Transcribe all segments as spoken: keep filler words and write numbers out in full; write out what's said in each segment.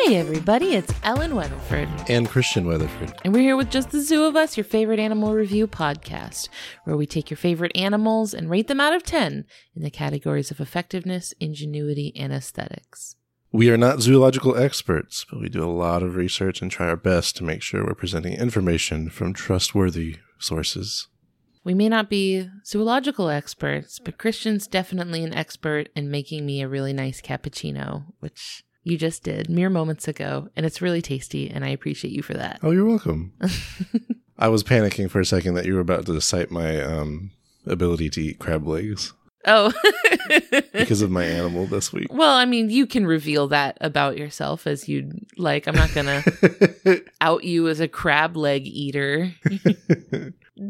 Hey everybody, it's Ellen Weatherford. And Christian Weatherford. And we're here with Just the Zoo of Us, your favorite animal review podcast, where we take your favorite animals and rate them out of ten in the categories of effectiveness, ingenuity, and aesthetics. We are not zoological experts, but we do a lot of research and try our best to make sure we're presenting information from trustworthy sources. We may not be zoological experts, but Christian's definitely an expert in making me a really nice cappuccino, which you just did mere moments ago, and it's really tasty, and I appreciate you for that. Oh, you're welcome. I was panicking for a second that you were about to cite my um, ability to eat crab legs. Oh. Because of my animal this week. Well, I mean, you can reveal that about yourself as you'd like. I'm not going to out you as a crab leg eater.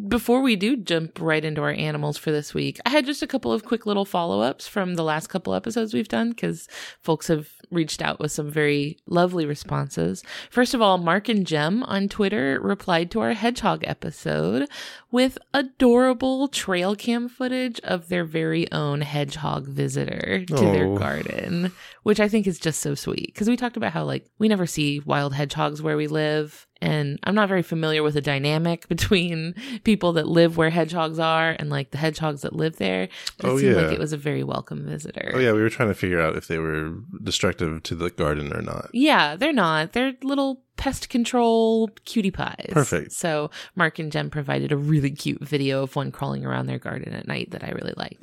Before we do jump right into our animals for this week, I had just a couple of quick little follow-ups from the last couple episodes we've done because folks have reached out with some very lovely responses. First of all, Mark and Jem on Twitter replied to our hedgehog episode with adorable trail cam footage of their very own hedgehog visitor to oh. their garden, which I think is just so sweet because we talked about how like we never see wild hedgehogs where we live. And I'm not very familiar with the dynamic between people that live where hedgehogs are and like the hedgehogs that live there. But oh, it seemed yeah. like it was a very welcome visitor. Oh, yeah. We were trying to figure out if they were destructive to the garden or not. Yeah, they're not. They're little pest control cutie pies. Perfect. So Mark and Jen provided a really cute video of one crawling around their garden at night that I really liked.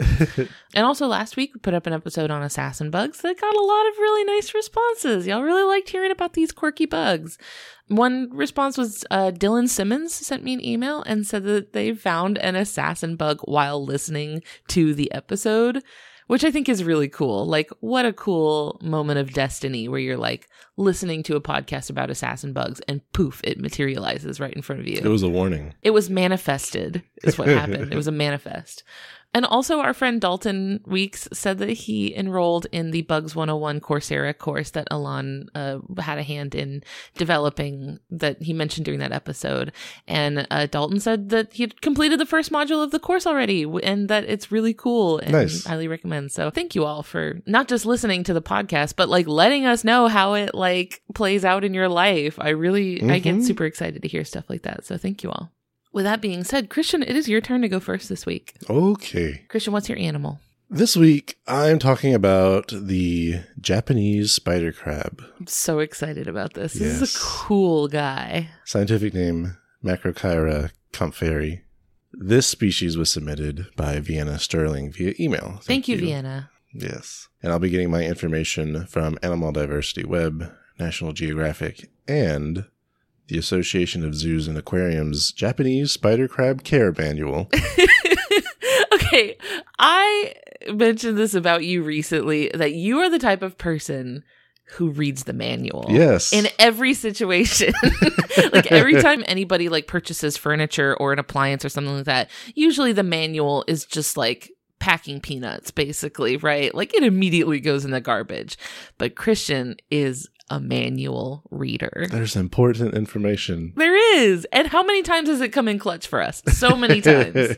And also last week we put up an episode on assassin bugs that got a lot of really nice responses. Y'all really liked hearing about these quirky bugs. One response was uh, Dylan Simmons sent me an email and said that they found an assassin bug while listening to the episode, which I think is really cool. Like, what a cool moment of destiny where you're like listening to a podcast about assassin bugs and poof, it materializes right in front of you. It was a warning. It was manifested is what happened. It was a manifest. And also our friend Dalton Weeks said that he enrolled in the Bugs one oh one Coursera course that Alan uh, had a hand in developing that he mentioned during that episode. And uh, Dalton said that he had completed the first module of the course already and that it's really cool and nice. Highly recommend. So thank you all for not just listening to the podcast, but like letting us know how it like plays out in your life. I really, mm-hmm. I get super excited to hear stuff like that. So thank you all. With that being said, Christian, it is your turn to go first this week. Okay. Christian, what's your animal? This week, I'm talking about the Japanese spider crab. I'm so excited about this. Yes. This is a cool guy. Scientific name, Macrocheira kaempferi. This species was submitted by Vienna Sterling via email. Thank, Thank you, you, Vienna. Yes. And I'll be getting my information from Animal Diversity Web, National Geographic, and the Association of Zoos and Aquariums Japanese Spider Crab Care Manual. Okay, I mentioned this about you recently, that you are the type of person who reads the manual. Yes. In every situation. Like every time anybody like purchases furniture or an appliance or something like that, usually the manual is just like packing peanuts, basically, right? Like it immediately goes in the garbage. But Christian is a manual reader. There's important information. There is. And how many times has it come in clutch for us? So many times.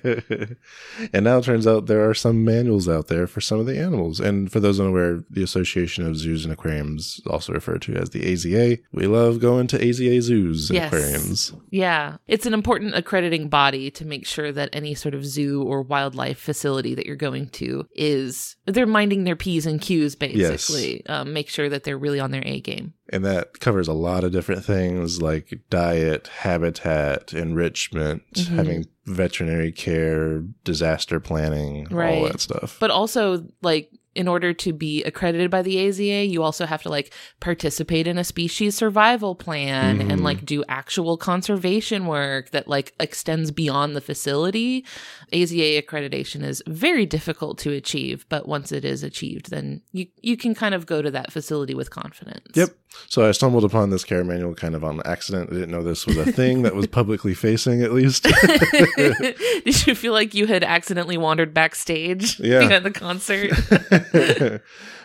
And now it turns out there are some manuals out there for some of the animals. And for those unaware, the Association of Zoos and Aquariums, also referred to as the A Z A. We love going to A Z A zoos and yes. aquariums. Yeah. It's an important accrediting body to make sure that any sort of zoo or wildlife facility that you're going to is, they're minding their P's and Q's basically. Yes. Um, make sure that they're really on their A game. And that covers a lot of different things like diet, habitat, enrichment, mm-hmm. having veterinary care, disaster planning, right. all that stuff. But also, like, in order to be accredited by the A Z A, you also have to like participate in a species survival plan mm-hmm. and like do actual conservation work that like extends beyond the facility. A Z A accreditation is very difficult to achieve, but once it is achieved, then you, you can kind of go to that facility with confidence. Yep. So I stumbled upon this care manual kind of on accident. I didn't know this was a thing that was publicly facing at least. Did you feel like you had accidentally wandered backstage yeah. you know, at the concert?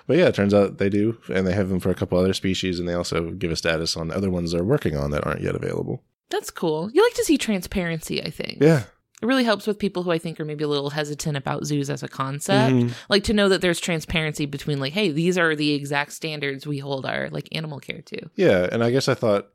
But yeah, it turns out they do, and they have them for a couple other species, and they also give a status on other ones they're working on that aren't yet available. That's cool. You like to see transparency, I think. Yeah. it really helps with people who I think are maybe a little hesitant about zoos as a concept, mm-hmm. like to know that there's transparency between like, hey, these are the exact standards we hold our like animal care to. Yeah. And I guess I thought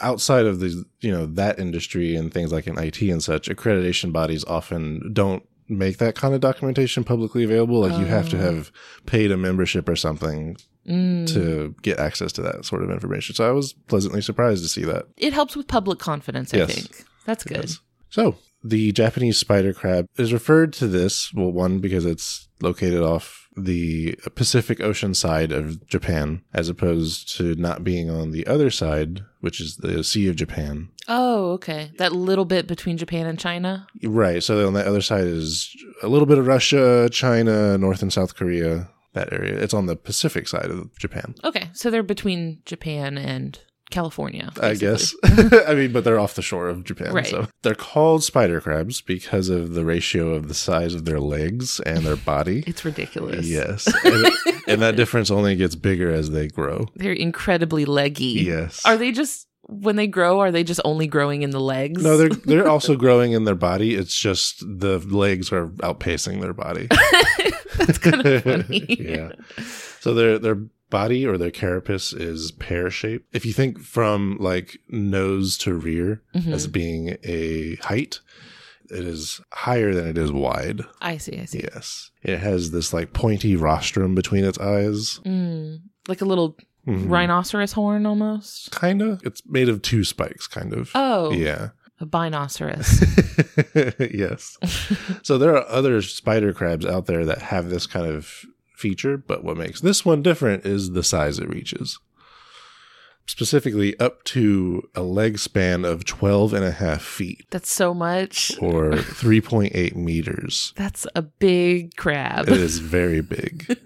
outside of the, you know, that industry and things like in I T and such, accreditation bodies often don't make that kind of documentation publicly available. Like oh. you have to have paid a membership or something mm. to get access to that sort of information. So I was pleasantly surprised to see that. It helps with public confidence, I yes. think. That's good. So the Japanese spider crab is referred to this, well, one, because it's located off the Pacific Ocean side of Japan, as opposed to not being on the other side, which is the Sea of Japan. Oh, okay. That little bit between Japan and China? Right. So on the other side is a little bit of Russia, China, North and South Korea, that area. It's on the Pacific side of Japan. Okay. So they're between Japan and California, basically. I guess. I mean, but they're off the shore of Japan. Right. So they're called spider crabs because of the ratio of the size of their legs and their body. It's ridiculous. Yes. And, and that difference only gets bigger as they grow. They're incredibly leggy. Yes. Are they just, when they grow, are they just only growing in the legs? No, they're they're also growing in their body. It's just the legs are outpacing their body. That's kind of funny. Yeah. So they're they're body or their carapace is pear-shaped. If you think from like nose to rear mm-hmm. as being a height, it is higher than it is wide. I see, I see. Yes. It has this like pointy rostrum between its eyes. Mm, like a little mm-hmm. rhinoceros horn almost? Kind of. It's made of two spikes, kind of. Oh. Yeah. A binoceros. Yes. So there are other spider crabs out there that have this kind of feature, but what makes this one different is the size it reaches, specifically up to a leg span of twelve and a half feet. That's so much. Or three point eight meters. That's a big crab. It is very big.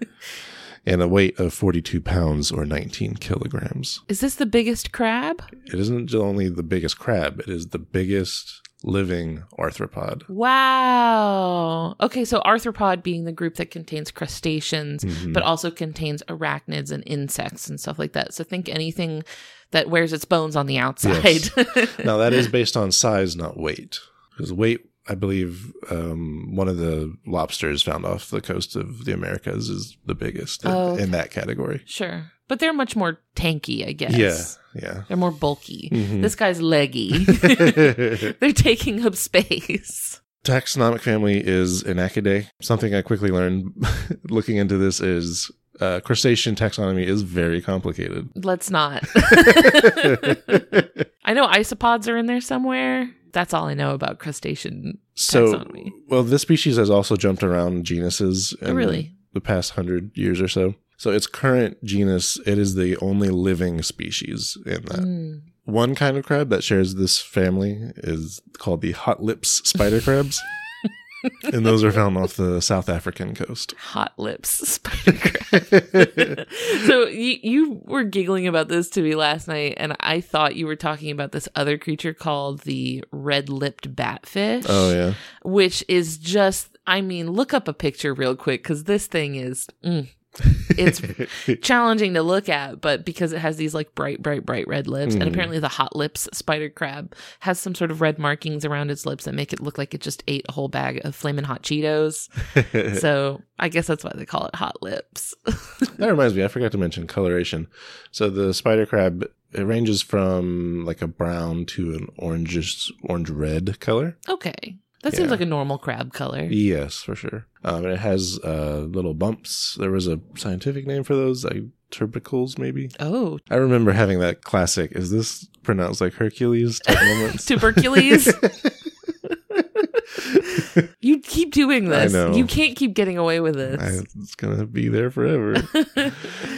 And a weight of forty-two pounds or nineteen kilograms. Is this the biggest crab? It isn't only the biggest crab, it is the biggest living arthropod. Wow. Okay, so arthropod being the group that contains crustaceans, mm-hmm. but also contains arachnids and insects and stuff like that. So think anything that wears its bones on the outside. Yes. Now, that is based on size, not weight. Because weight, I believe um, one of the lobsters found off the coast of the Americas is the biggest oh, in, in that category. Sure. But they're much more tanky, I guess. Yeah, yeah. They're more bulky. Mm-hmm. This guy's leggy. They're taking up space. Taxonomic family is Inachidae. Something I quickly learned looking into this is uh, crustacean taxonomy is very complicated. Let's not. I know isopods are in there somewhere. That's all I know about crustacean taxonomy. So, well, this species has also jumped around genuses in oh, really? the past hundred years or so. So its current genus, it is the only living species in that. Mm. One kind of crab that shares this family is called the hot lips spider crabs. And those are found off the South African coast. Hot lips spider crab. So you, you were giggling about this to me last night, and I thought you were talking about this other creature called the red-lipped batfish. Oh, yeah. Which is just, I mean, look up a picture real quick, because this thing is... Mm. It's challenging to look at, but because it has these like bright, bright, bright red lips, mm. and apparently the hot lips spider crab has some sort of red markings around its lips that make it look like it just ate a whole bag of flaming hot Cheetos. So I guess that's why they call it hot lips. That reminds me, I forgot to mention coloration. So the spider crab, it ranges from like a brown to an orangish, orange red color. Okay. That yeah. seems like a normal crab color. Yes, for sure. Um, and it has uh, little bumps. There was a scientific name for those, like tubercles, maybe. Oh. I remember having that classic. Is this pronounced like Hercules? Tubercules? You keep doing this. I know. You can't keep getting away with this. I, it's going to be there forever.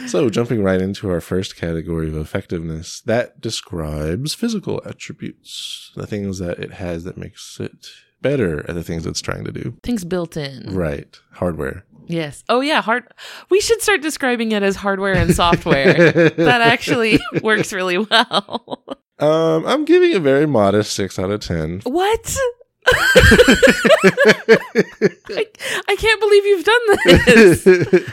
So jumping right into our first category of effectiveness, that describes physical attributes, the things that it has that makes it better at the things it's trying to do. Things built in. Right. Hardware. Yes. Oh, yeah. Hard. We should start describing it as hardware and software. That actually works really well. Um, I'm giving a very modest six out of ten. What? I, I can't believe you've done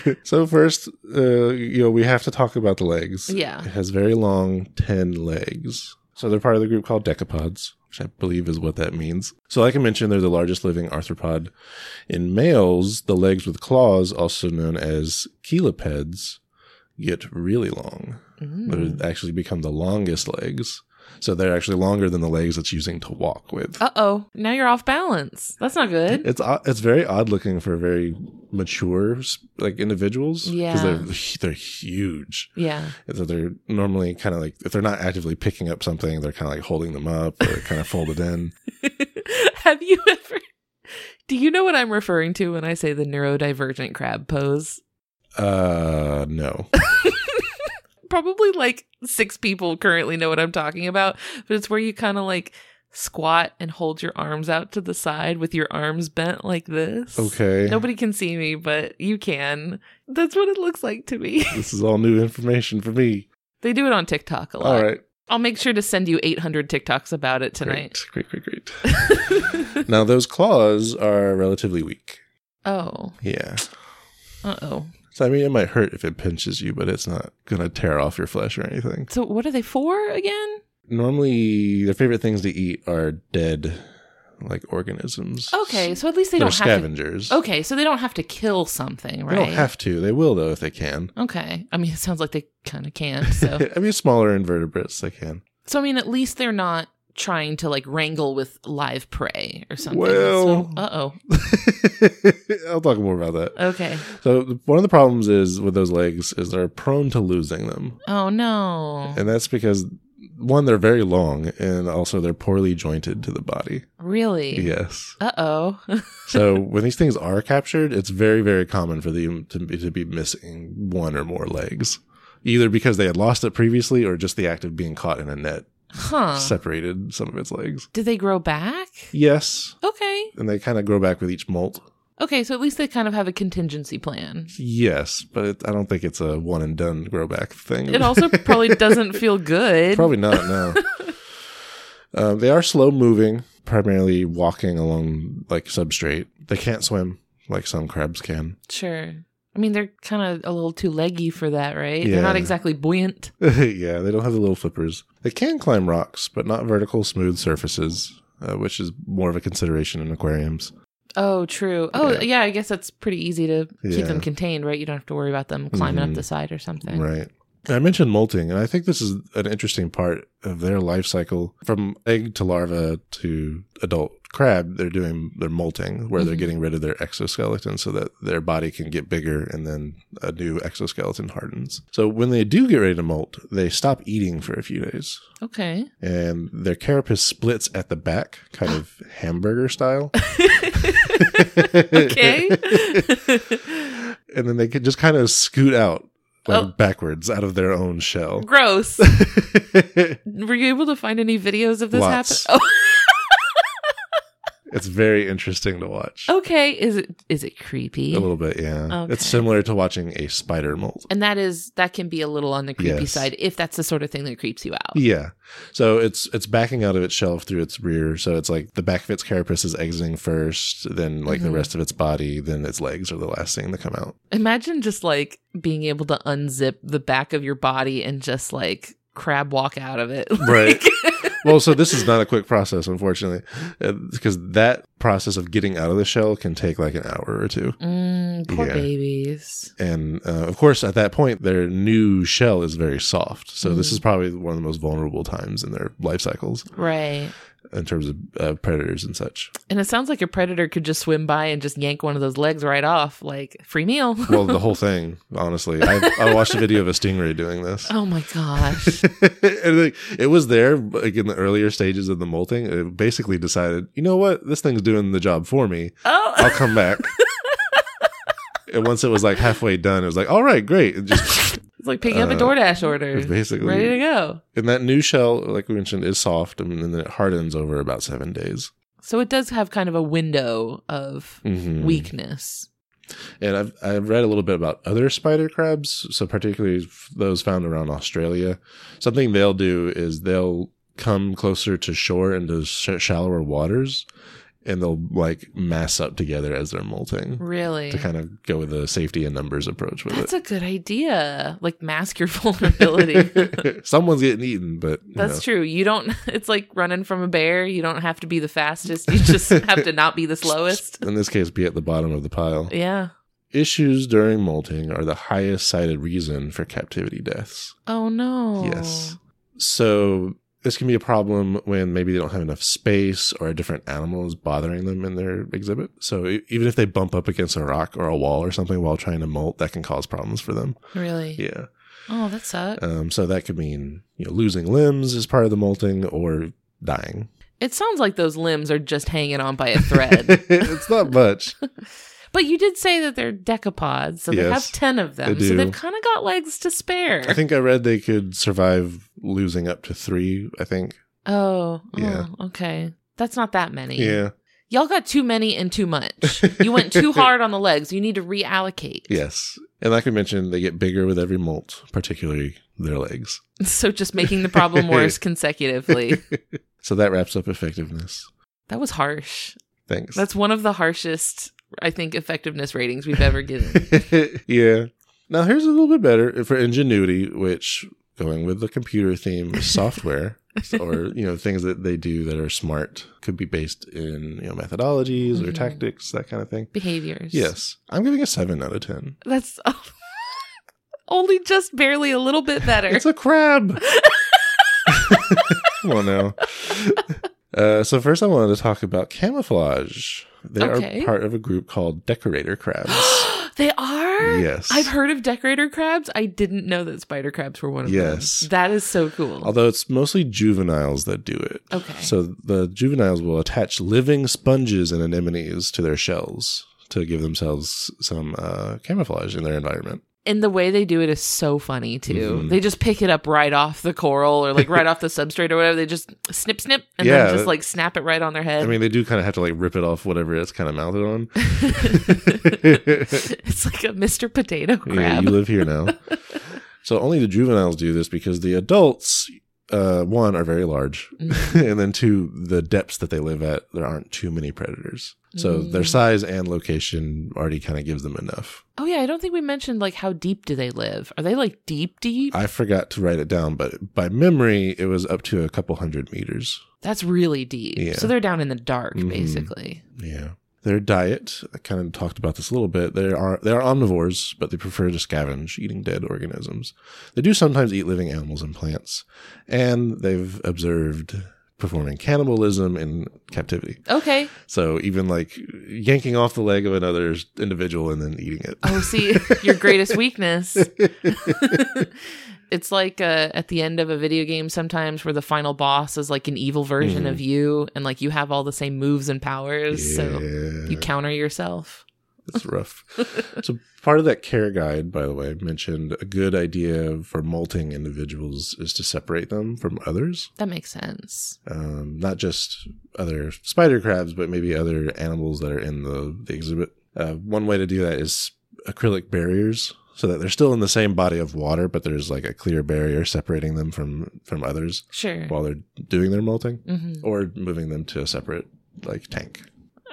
this. So first, uh, you know, we have to talk about the legs. Yeah. It has very long, ten legs. So they're part of the group called Decapods, which I believe is what that means. So like I mentioned, they're the largest living arthropod. In males, the legs with claws, also known as chelipeds, get really long. Mm. They actually become the longest legs. So they're actually longer than the legs it's using to walk with. Uh-oh. Now you're off balance. That's not good. It's it's very odd looking for very mature like individuals. Yeah. Because they're, they're huge. Yeah. So they're normally kind of like, if they're not actively picking up something, they're kind of like holding them up or kind of folded in. Have you ever... Do you know what I'm referring to when I say the neurodivergent crab pose? Uh, no. Probably like six people currently know what I'm talking about, but it's where you kind of like squat and hold your arms out to the side with your arms bent like this. Okay. Nobody can see me, but you can. That's what it looks like to me. This is all new information for me. They do it on TikTok a lot. All right. I'll make sure to send you eight hundred TikToks about it tonight. Great, great, great, great. Now, those claws are relatively weak. Oh. Yeah. Uh-oh. So, I mean, it might hurt if it pinches you, but it's not going to tear off your flesh or anything. So what are they for again? Normally, their favorite things to eat are dead, like, organisms. Okay, so at least they They're don't have to... scavengers. Okay, so they don't have to kill something, right? They don't have to. They will, though, if they can. Okay. I mean, it sounds like they kind of can, so... I mean, smaller invertebrates, they can. So, I mean, at least they're not trying to, like, wrangle with live prey or something. Well... So, uh-oh. I'll talk more about that. Okay. So one of the problems is with those legs is they're prone to losing them. Oh, no. And that's because, one, they're very long, and also they're poorly jointed to the body. Really? Yes. Uh-oh. So when these things are captured, it's very, very common for them to be, to be missing one or more legs, either because they had lost it previously or just the act of being caught in a net. Huh. Separated some of its legs. Did they grow back? Yes. Okay. And they kind of grow back with each molt. Okay, so at least they kind of have a contingency plan. Yes, but it, I don't think it's a one and done grow back thing. It also probably doesn't feel good. Probably not, no. uh, they are slow moving, primarily walking along like substrate. They can't swim like some crabs can. Sure. I mean, they're kind of a little too leggy for that, right? Yeah. They're not exactly buoyant. Yeah, they don't have the little flippers. They can climb rocks, but not vertical, smooth surfaces, uh, which is more of a consideration in aquariums. Oh, true. Oh, yeah. yeah, I guess that's pretty easy to yeah. keep them contained, right? You don't have to worry about them climbing mm-hmm. up the side or something. Right. I mentioned molting, and I think this is an interesting part of their life cycle. From egg to larva to adult crab, they're doing they're molting, where mm-hmm. they're getting rid of their exoskeleton so that their body can get bigger and then a new exoskeleton hardens. So when they do get ready to molt, they stop eating for a few days. Okay. And their carapace splits at the back, kind of hamburger style. Okay. And then they can just kind of scoot out. Like oh. backwards out of their own shell. Gross. Were you able to find any videos of this Lots. happen? Oh. It's very interesting to watch. Okay. Is it is it creepy? A little bit, yeah. Okay. It's similar to watching a spider molt. And that is that can be a little on the creepy yes. side if that's the sort of thing that creeps you out. Yeah. So it's it's backing out of its shell through its rear. So it's like the back of its carapace is exiting first, then like mm-hmm. the rest of its body, then its legs are the last thing to come out. Imagine just like being able to unzip the back of your body and just like crab walk out of it. Right. Well, so this is not a quick process, unfortunately, because that process of getting out of the shell can take like an hour or two. Mm, poor yeah. babies. And uh, of course, at that point, their new shell is very soft. So mm. this is probably one of the most vulnerable times in their life cycles. Right. In terms of uh, predators and such. And it sounds like a predator could just swim by and just yank one of those legs right off, like free meal. Well, the whole thing, honestly. I, I watched a video of a stingray doing this. Oh my gosh. And, like, it was there like in the earlier stages of the molting. It basically decided, you know what? This thing's doing the job for me. Oh. I'll come back. And once it was like halfway done, it was like, all right, great. It just... It's like picking up uh, a DoorDash order. Basically. Ready to go. And that new shell, like we mentioned, is soft, and then it hardens over about seven days. So it does have kind of a window of mm-hmm. weakness. And I've, I've read a little bit about other spider crabs, so particularly those found around Australia. Something they'll do is they'll come closer to shore into sh- shallower waters and they'll like mass up together as they're molting. Really? To kind of go with a safety and numbers approach with it. That's a good idea. Like mask your vulnerability. Someone's getting eaten, but that's know. true. You don't, it's like running from a bear. You don't have to be the fastest. You just have to not be the slowest. In this case, be at the bottom of the pile. Yeah. Issues during molting are the highest cited reason for captivity deaths. Oh no. Yes. So this can be a problem when maybe they don't have enough space or a different animal is bothering them in their exhibit. So even if they bump up against a rock or a wall or something while trying to molt, that can cause problems for them. Really? Yeah. Oh, that sucks. Um, so that could mean, you know, losing limbs as part of the molting or dying. It sounds like those limbs are just hanging on by a thread. It's not much. But you did say that they're decapods, so yes, they have ten of them. They do. So they've kind of got legs to spare. I think I read they could survive losing up to three, I think. Oh, yeah. Oh, okay. That's not that many. Yeah. Y'all got too many and too much. You went too hard on the legs. You need to reallocate. Yes. And like we mentioned, they get bigger with every molt, particularly their legs. So just making the problem worse consecutively. So that wraps up effectiveness. That was harsh. Thanks. That's one of the harshest, I think, effectiveness ratings we've ever given. Yeah. Now, here's a little bit better for ingenuity, which, going with the computer theme, software or, you know, things that they do that are smart could be based in, you know, methodologies mm-hmm. or tactics, that kind of thing. Behaviors. Yes. I'm giving a seven out of ten. That's oh, only just barely a little bit better. It's a crab. Come on now. Uh, so first I wanted to talk about camouflage. They okay. are part of a group called decorator crabs. They are? Yes. I've heard of decorator crabs. I didn't know that spider crabs were one of yes. them. Yes. That is so cool. Although it's mostly juveniles that do it. Okay. So the juveniles will attach living sponges and anemones to their shells to give themselves some uh, camouflage in their environment. And the way they do it is so funny, too. Mm-hmm. They just pick it up right off the coral or, like, right off the substrate or whatever. They just snip, snip, and yeah. then just, like, snap it right on their head. I mean, they do kind of have to, like, rip it off whatever it's kind of mounted on. It's like a Mister Potato Crab. Yeah, you live here now. So only the juveniles do this because the adults, uh, one, are very large. Mm. And then, two, the depths that they live at, there aren't too many predators. So their size and location already kind of gives them enough. Oh, yeah. I don't think we mentioned, like, how deep do they live? Are they, like, deep, deep? I forgot to write it down, but by memory, it was up to a couple hundred meters. That's really deep. Yeah. So they're down in the dark, mm-hmm. basically. Yeah. Their diet, I kind of talked about this a little bit. They are they are omnivores, but they prefer to scavenge, eating dead organisms. They do sometimes eat living animals and plants. And they've observed performing cannibalism in captivity. Okay. So even like yanking off the leg of another individual and then eating it. Oh, see, your greatest weakness. It's like uh, at the end of a video game sometimes where the final boss is like an evil version mm. of you and like you have all the same moves and powers. Yeah. So you counter yourself. It's rough. So part of that care guide, by the way, mentioned a good idea for molting individuals is to separate them from others. That makes sense. Um, not just other spider crabs, but maybe other animals that are in the, the exhibit. Uh, one way to do that is acrylic barriers so that they're still in the same body of water, but there's like a clear barrier separating them from, from others. Sure. While they're doing their molting mm-hmm. or moving them to a separate like tank.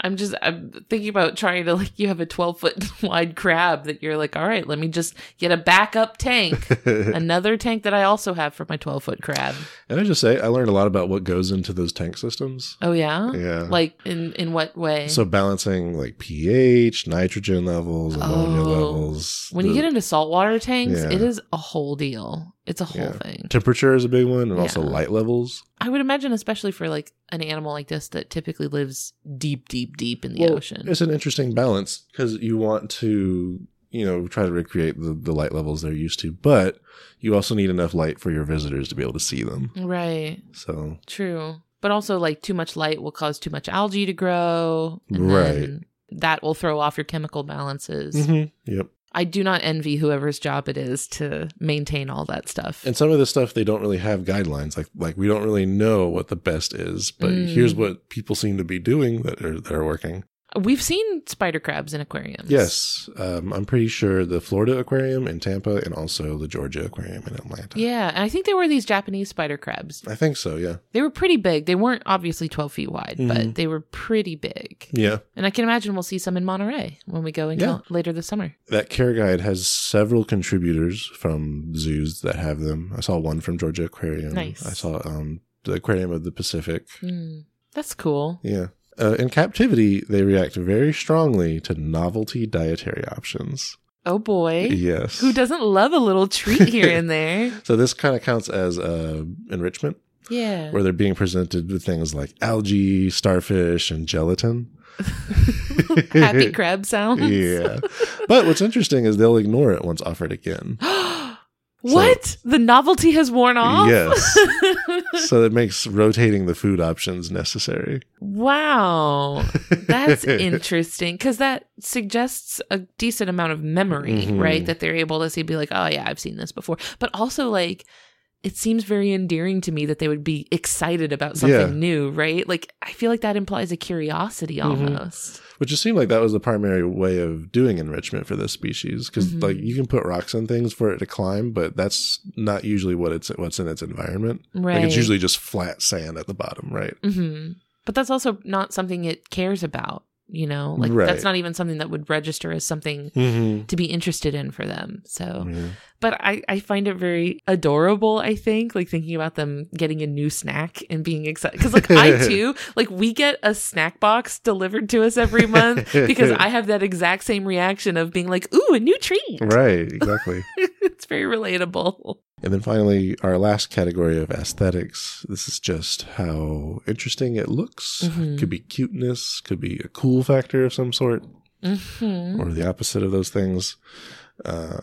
I'm just, I'm thinking about trying to, like, you have a twelve-foot wide crab that you're like, all right, let me just get a backup tank. Another tank that I also have for my twelve-foot crab. And I just say, I learned a lot about what goes into those tank systems. Oh, yeah? Yeah. Like, in, in what way? So, balancing, like, pH, nitrogen levels, ammonia oh. levels. When the, you get into saltwater tanks, yeah. it is a whole deal. It's a whole yeah. thing. Temperature is a big one, and yeah. also light levels. I would imagine, especially for like an animal like this that typically lives deep, deep, deep in the well, ocean. It's an interesting balance because you want to, you know, try to recreate the, the light levels they're used to, but you also need enough light for your visitors to be able to see them. Right. So true. But also, like, too much light will cause too much algae to grow. And right. Then that will throw off your chemical balances. Mm-hmm. Yep. I do not envy whoever's job it is to maintain all that stuff. And some of the stuff, they don't really have guidelines. Like, like we don't really know what the best is, but mm. here's what people seem to be doing that are, that are working. We've seen spider crabs in aquariums. Yes. Um, I'm pretty sure the Florida aquarium in Tampa and also the Georgia aquarium in Atlanta. Yeah. And I think they were these Japanese spider crabs. I think so, yeah. They were pretty big. They weren't obviously twelve feet wide, mm-hmm. but they were pretty big. Yeah. And I can imagine we'll see some in Monterey when we go in yeah. later this summer. That care guide has several contributors from zoos that have them. I saw one from Georgia Aquarium. Nice. I saw um, the Aquarium of the Pacific. Mm. That's cool. Yeah. Uh, in captivity, they react very strongly to novelty dietary options. Oh, boy. Yes. Who doesn't love a little treat here and there? So this kind of counts as uh, enrichment. Yeah. Where they're being presented with things like algae, starfish, and gelatin. Happy crab sounds. Yeah. But what's interesting is they'll ignore it once offered again. What? So, the novelty has worn off? Yes. So it makes rotating the food options necessary. Wow. That's interesting. Because that suggests a decent amount of memory, mm-hmm. right? That they're able to see, be like, oh, yeah, I've seen this before. But also, like, it seems very endearing to me that they would be excited about something yeah. new, right? Like, I feel like that implies a curiosity almost. Mm-hmm. Which it seemed like that was the primary way of doing enrichment for this species. Because, mm-hmm. like, you can put rocks on things for it to climb, but that's not usually what it's what's in its environment. Right. Like, it's usually just flat sand at the bottom, right? Mm-hmm. But that's also not something it cares about, you know? Like, right. that's not even something that would register as something mm-hmm. to be interested in for them. So, yeah. But I, I find it very adorable, I think, like, thinking about them getting a new snack and being excited. Because, like, I, too, like, we get a snack box delivered to us every month because I have that exact same reaction of being like, ooh, a new treat. Right, exactly. It's very relatable. And then finally, our last category of aesthetics. This is just how interesting it looks. Mm-hmm. Could be cuteness, could be a cool factor of some sort, mm-hmm. or the opposite of those things. Uh,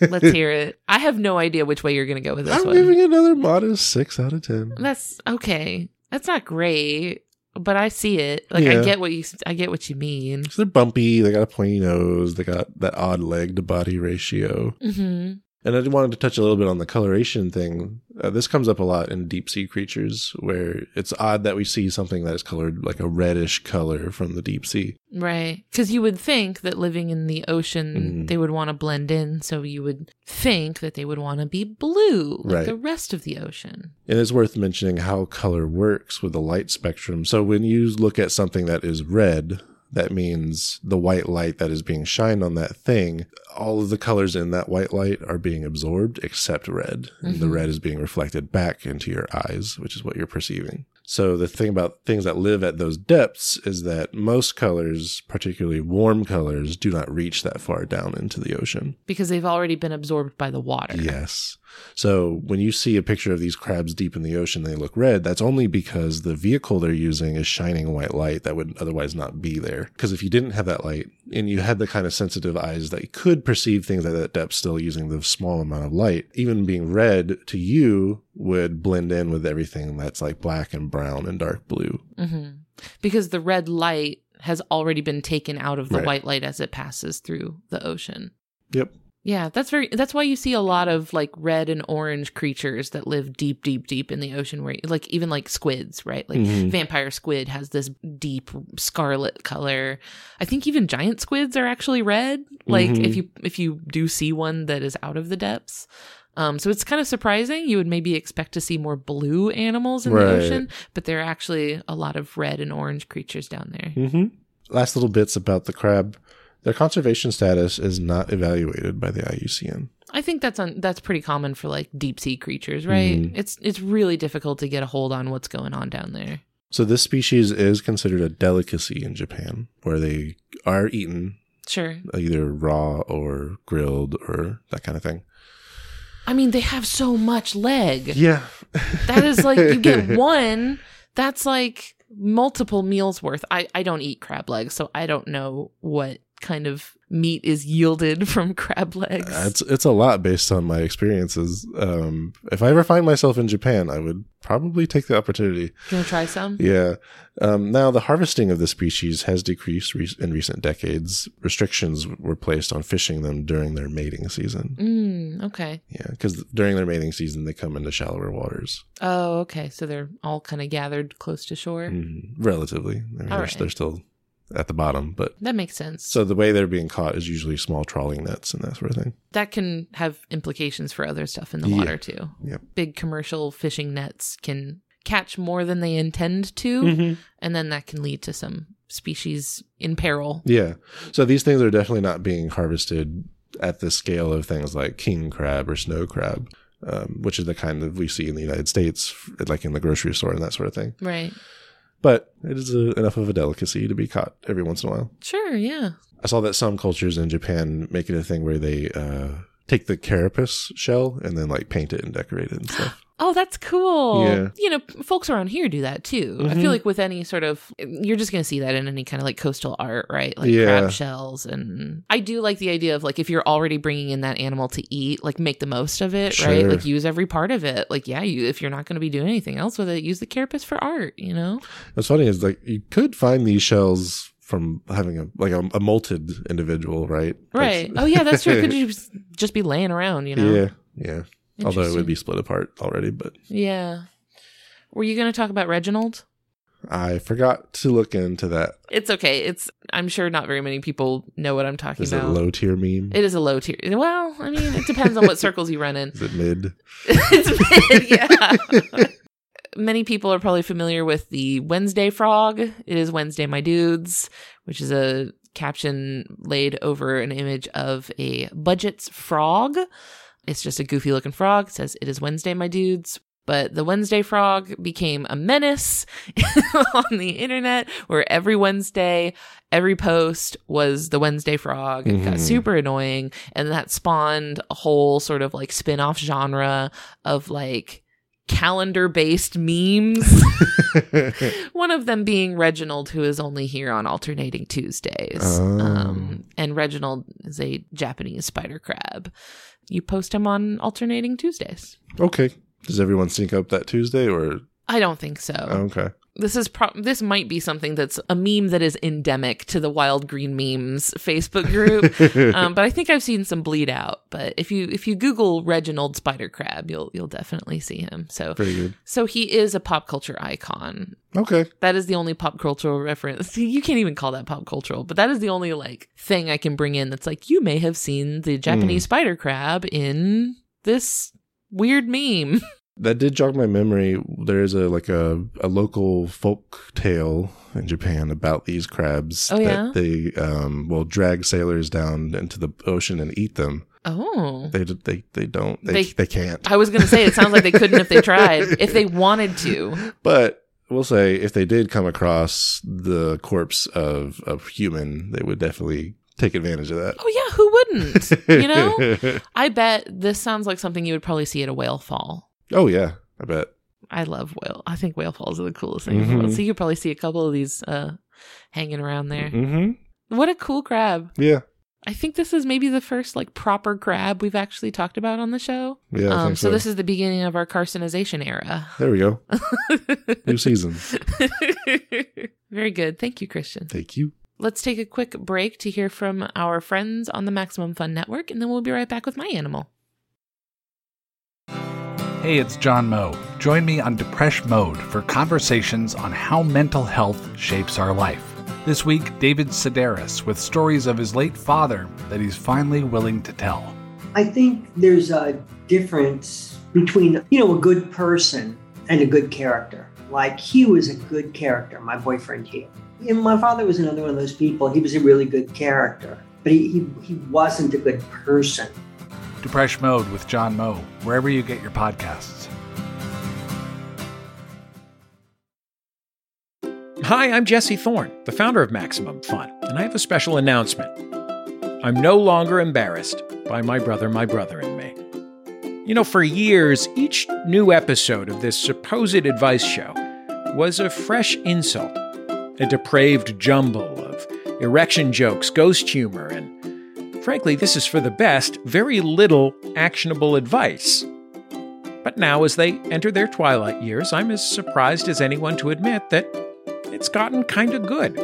Let's hear it. I have no idea which way you're going to go with this I'm one. I'm giving another modest six out of ten. That's okay. That's not great, but I see it. Like, yeah. I get what you I get what you mean. So they're bumpy. They got a pointy nose. They got that odd leg to body ratio. Mm-hmm. And I wanted to touch a little bit on the coloration thing. Uh, this comes up a lot in deep sea creatures, where it's odd that we see something that is colored like a reddish color from the deep sea. Right. Because you would think that living in the ocean, mm. they would want to blend in. So you would think that they would want to be blue, like right. the rest of the ocean. It is worth mentioning how color works with the light spectrum. So when you look at something that is red, that means the white light that is being shined on that thing, all of the colors in that white light are being absorbed except red. Mm-hmm. And the red is being reflected back into your eyes, which is what you're perceiving. So the thing about things that live at those depths is that most colors, particularly warm colors, do not reach that far down into the ocean. Because they've already been absorbed by the water. Yes. So when you see a picture of these crabs deep in the ocean, they look red. That's only because the vehicle they're using is shining white light that would otherwise not be there. Because if you didn't have that light and you had the kind of sensitive eyes that you could perceive things at that depth still using the small amount of light, even being red to you would blend in with everything that's like black and brown and dark blue. Mm-hmm. Because the red light has already been taken out of the right. white light as it passes through the ocean. Yep. Yeah, that's very. That's why you see a lot of like red and orange creatures that live deep, deep, deep in the ocean. Where like even like squids, right? Like mm-hmm. vampire squid has this deep scarlet color. I think even giant squids are actually red. Like mm-hmm. if you if you do see one that is out of the depths. Um, so it's kind of surprising. You would maybe expect to see more blue animals in right. the ocean, but there are actually a lot of red and orange creatures down there. Mm-hmm. Last little bits about the crab. Their conservation status is not evaluated by the I U C N. I think that's on, that's pretty common for like deep sea creatures, right? Mm-hmm. It's it's really difficult to get a hold on what's going on down there. So this species is considered a delicacy in Japan, where they are eaten. Sure. Either raw or grilled or that kind of thing. I mean, they have so much leg. Yeah. That is like, you get one, that's like multiple meals worth. I, I don't eat crab legs, so I don't know what kind of meat is yielded from crab legs. Uh, it's it's a lot based on my experiences. Um, if I ever find myself in Japan, I would probably take the opportunity. You want to try some? Yeah. Um, now, the harvesting of the species has decreased re- in recent decades. Restrictions were placed on fishing them during their mating season. Mm, okay. Yeah, because during their mating season, they come into shallower waters. Oh, okay. So they're all kind of gathered close to shore? Mm, relatively. I mean, they're, right. they're still at the bottom. But that makes sense. So the way they're being caught is usually small trawling nets and that sort of thing. That can have implications for other stuff in the yeah. water too. Yeah. Big commercial fishing nets can catch more than they intend to. Mm-hmm. And then that can lead to some species in peril. Yeah. So these things are definitely not being harvested at the scale of things like king crab or snow crab, um, which is the kind that we see in the United States, like in the grocery store and that sort of thing. Right. But it is a, enough of a delicacy to be caught every once in a while. Sure, yeah. I saw that some cultures in Japan make it a thing where they uh, take the carapace shell and then like paint it and decorate it and stuff. Oh, that's cool. Yeah. You know, folks around here do that too. Mm-hmm. I feel like with any sort of, you're just going to see that in any kind of like coastal art, right? Like yeah. crab shells. And I do like the idea of like, if you're already bringing in that animal to eat, like make the most of it, sure. right? Like use every part of it. Like, yeah, you, if you're not going to be doing anything else with it, use the carapace for art, you know? What's funny is like, you could find these shells from having a like a, a molted individual, right? Right. That's, oh yeah, that's true. Could you just, just be laying around, you know? Yeah, yeah. Although it would be split apart already, but... Yeah. Were you going to talk about Reginald? I forgot to look into that. It's okay. It's I'm sure not very many people know what I'm talking is about. Is it a low-tier meme? It is a low-tier... Well, I mean, it depends on what circles you run in. Is it mid? It's mid, yeah. Many people are probably familiar with the Wednesday frog. It is Wednesday, my dudes, which is a caption laid over an image of a budget's frog. It's just a goofy looking frog. It says, "It is Wednesday, my dudes." But the Wednesday frog became a menace on the internet where every Wednesday, every post was the Wednesday frog. It mm-hmm. got super annoying. And that spawned a whole sort of like spin-off genre of like calendar-based memes. One of them being Reginald, who is only here on alternating Tuesdays. Oh. Um, and Reginald is a Japanese spider crab. You post him on alternating Tuesdays. Okay. Does everyone sync up that Tuesday or? I don't think so. Okay. This is pro- this might be something that's a meme that is endemic to the Wild Green Memes Facebook group. um, but I think I've seen some bleed out. But if you if you Google Reginald Spider Crab, you'll you'll definitely see him. So pretty good. So he is a pop culture icon. Okay. That is the only pop cultural reference. You can't even call that pop cultural, but that is the only like thing I can bring in that's like, you may have seen the Japanese mm. spider crab in this weird meme. That did jog my memory. There is a like a, a local folk tale in Japan about these crabs oh, yeah? that they um, will drag sailors down into the ocean and eat them. Oh, they they they don't they they, they can't. I was going to say it sounds like they couldn't if they tried, if they wanted to. But we'll say if they did come across the corpse of a human, they would definitely take advantage of that. Oh yeah, who wouldn't? You know, I bet this sounds like something you would probably see at a whale fall. Oh, yeah. I bet. I love whale. I think whale falls are the coolest thing. Mm-hmm. So you could probably see a couple of these uh, hanging around there. Mm-hmm. What a cool crab. Yeah. I think this is maybe the first like proper crab we've actually talked about on the show. Yeah. Um, I think so. so this is the beginning of our carcinization era. There we go. New season. Very good. Thank you, Christian. Thank you. Let's take a quick break to hear from our friends on the Maximum Fun Network, and then we'll be right back with my animal. Hey, it's John Moe. Join me on Depeche Mode for conversations on how mental health shapes our life. This week, David Sedaris with stories of his late father that he's finally willing to tell. I think there's a difference between, you know, a good person and a good character. Like, he was a good character, my boyfriend here. And my father was another one of those people. He was a really good character, but he, he, he wasn't a good person. Depeche Mode with John Moe, wherever you get your podcasts. Hi, I'm Jesse Thorne, the founder of Maximum Fun, and I have a special announcement. I'm no longer embarrassed by My Brother, My Brother and Me. You know, for years, each new episode of this supposed advice show was a fresh insult, a depraved jumble of erection jokes, ghost humor, and frankly, this is for the best, very little actionable advice. But now, as they enter their twilight years, I'm as surprised as anyone to admit that it's gotten kind of good.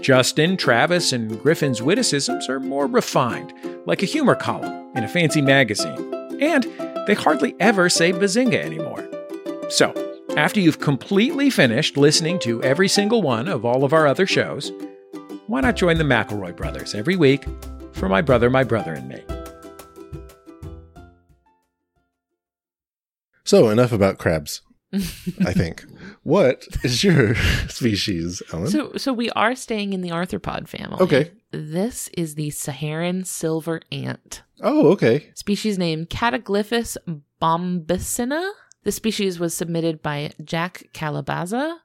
Justin, Travis, and Griffin's witticisms are more refined, like a humor column in a fancy magazine. And they hardly ever say bazinga anymore. So, after you've completely finished listening to every single one of all of our other shows, why not join the McElroy brothers every week for My Brother, My Brother and Me. So enough about crabs, I think. What is your species, Ellen? So so we are staying in the arthropod family. Okay. This is the Saharan silver ant. Oh, okay. Species name Cataglyphis bombicina. The species was submitted by Jack Calabaza.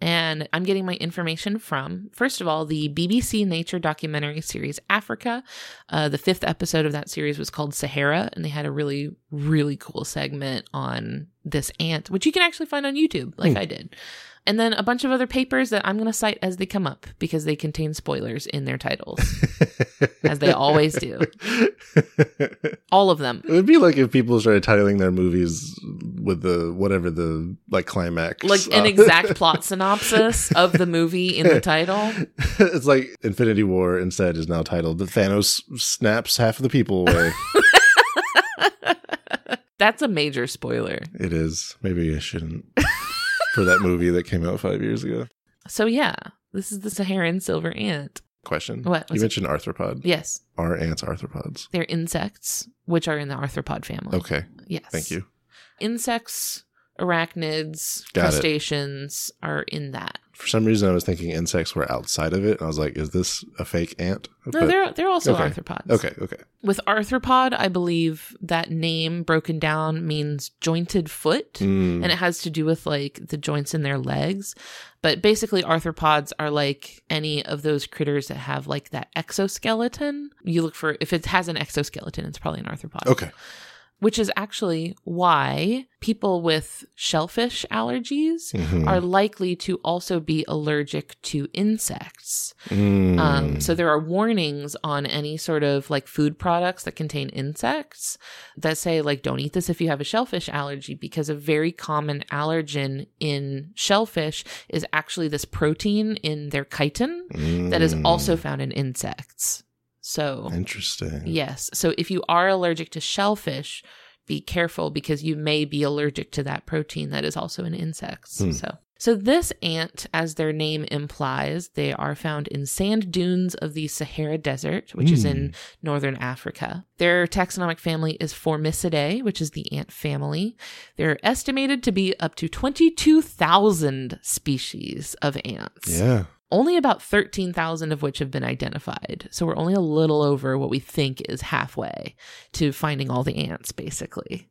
And I'm getting my information from, first of all, the B B C nature documentary series Africa. Uh, the fifth episode of that series was called Sahara, and they had a really, really cool segment on this ant, which you can actually find on YouTube, like mm. I did. And then a bunch of other papers that I'm going to cite as they come up because they contain spoilers in their titles, as they always do. All of them. It would be like if people started titling their movies with the whatever the like climax. Like an exact plot synopsis of the movie in the title. It's like Infinity War instead is now titled The Thanos Snaps Half of the People Away. That's a major spoiler. It is. Maybe I shouldn't. For that movie that came out five years ago. So yeah, this is the Saharan silver ant. Question. What? You mentioned arthropod. Yes. Are ants arthropods? They're insects, which are in the arthropod family. Okay. Yes. Thank you. Insects, arachnids, Got crustaceans it. Are in that. For some reason, I was thinking insects were outside of it. And I was like, is this a fake ant? No, but, they're they're also okay. arthropods. Okay, okay. With arthropod, I believe that name broken down means jointed foot. Mm. And it has to do with like the joints in their legs. But basically, arthropods are like any of those critters that have like that exoskeleton. You look for, if it has an exoskeleton, it's probably an arthropod. Okay. Which is actually why people with shellfish allergies mm-hmm. are likely to also be allergic to insects. Mm. Um, so there are warnings on any sort of like food products that contain insects that say like, don't eat this if you have a shellfish allergy, because a very common allergen in shellfish is actually this protein in their chitin mm. that is also found in insects. So interesting. Yes. So if you are allergic to shellfish, be careful because you may be allergic to that protein that is also in insects. Hmm. So so this ant, as their name implies, they are found in sand dunes of the Sahara Desert, which mm. is in northern Africa. Their taxonomic family is Formicidae, which is the ant family. They're estimated to be up to twenty-two thousand species of ants. Yeah. Only about thirteen thousand of which have been identified. So we're only a little over what we think is halfway to finding all the ants, basically.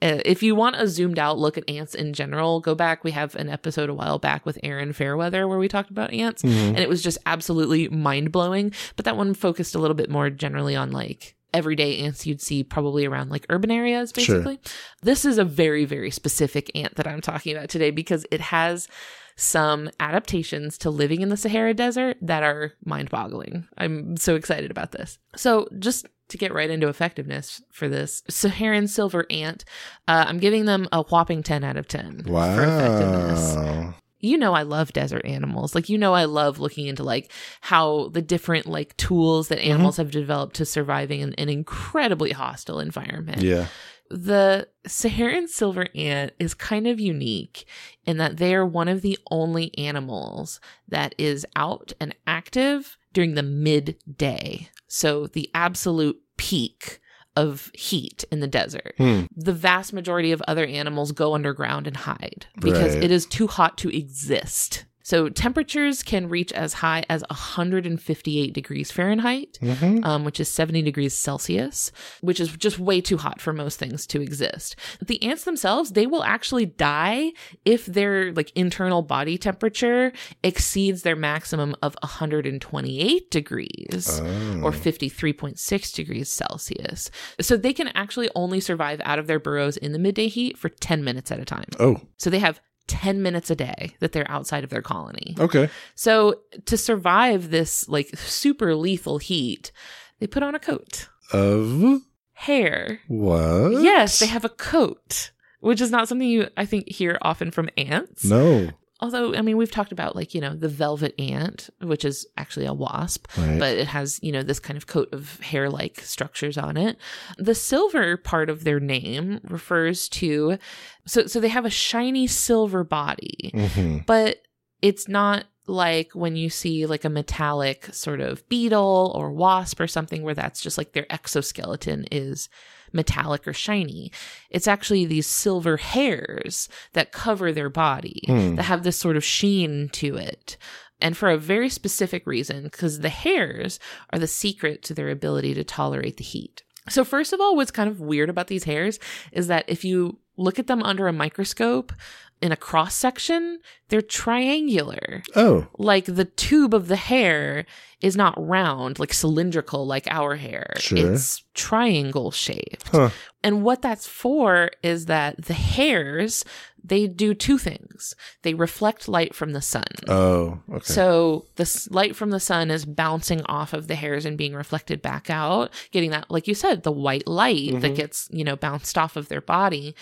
Uh, if you want a zoomed out look at ants in general, go back. We have an episode a while back with Aaron Fairweather where we talked about ants. Mm-hmm. And it was just absolutely mind blowing. But that one focused a little bit more generally on like everyday ants you'd see probably around like urban areas, basically. Sure. This is a very, very specific ant that I'm talking about today because it has some adaptations to living in the Sahara Desert that are mind-boggling. I'm so excited about this. So just to get right into effectiveness for this, Saharan silver ant, uh, I'm giving them a whopping ten out of ten wow. for effectiveness. You know I love desert animals. Like, you know I love looking into, like, how the different, like, tools that animals mm-hmm. have developed to surviving in an incredibly hostile environment. Yeah. The Saharan silver ant is kind of unique in that they are one of the only animals that is out and active during the midday. So the absolute peak of heat in the desert. Hmm. The vast majority of other animals go underground and hide because right. it is too hot to exist. So temperatures can reach as high as one hundred fifty-eight degrees Fahrenheit, mm-hmm. um, which is seventy degrees Celsius, which is just way too hot for most things to exist. The ants themselves, they will actually die if their like internal body temperature exceeds their maximum of one hundred twenty-eight degrees oh. or fifty-three point six degrees Celsius. So they can actually only survive out of their burrows in the midday heat for ten minutes at a time. Oh, so they have ten minutes a day that they're outside of their colony. Okay. So to survive this like super lethal heat, they put on a coat. Of? Hair. What? Yes, they have a coat, which is not something you, I think, hear often from ants. No. Although, I mean, we've talked about like, you know, the velvet ant, which is actually a wasp, right. but it has, you know, this kind of coat of hair-like structures on it. The silver part of their name refers to, so so they have a shiny silver body, mm-hmm. but it's not like when you see like a metallic sort of beetle or wasp or something where that's just like their exoskeleton is metallic or shiny. It's actually these silver hairs that cover their body mm. that have this sort of sheen to it. And for a very specific reason, because the hairs are the secret to their ability to tolerate the heat. So first of all, what's kind of weird about these hairs is that if you look at them under a microscope in a cross section, they're triangular. Oh. Like the tube of the hair is not round, like cylindrical, like our hair. Sure. It's triangle shaped. Huh. And what that's for is that the hairs, they do two things. They reflect light from the sun. Oh, okay. So the light from the sun is bouncing off of the hairs and being reflected back out, getting that, like you said, the white light mm-hmm. that gets, you know, bounced off of their body.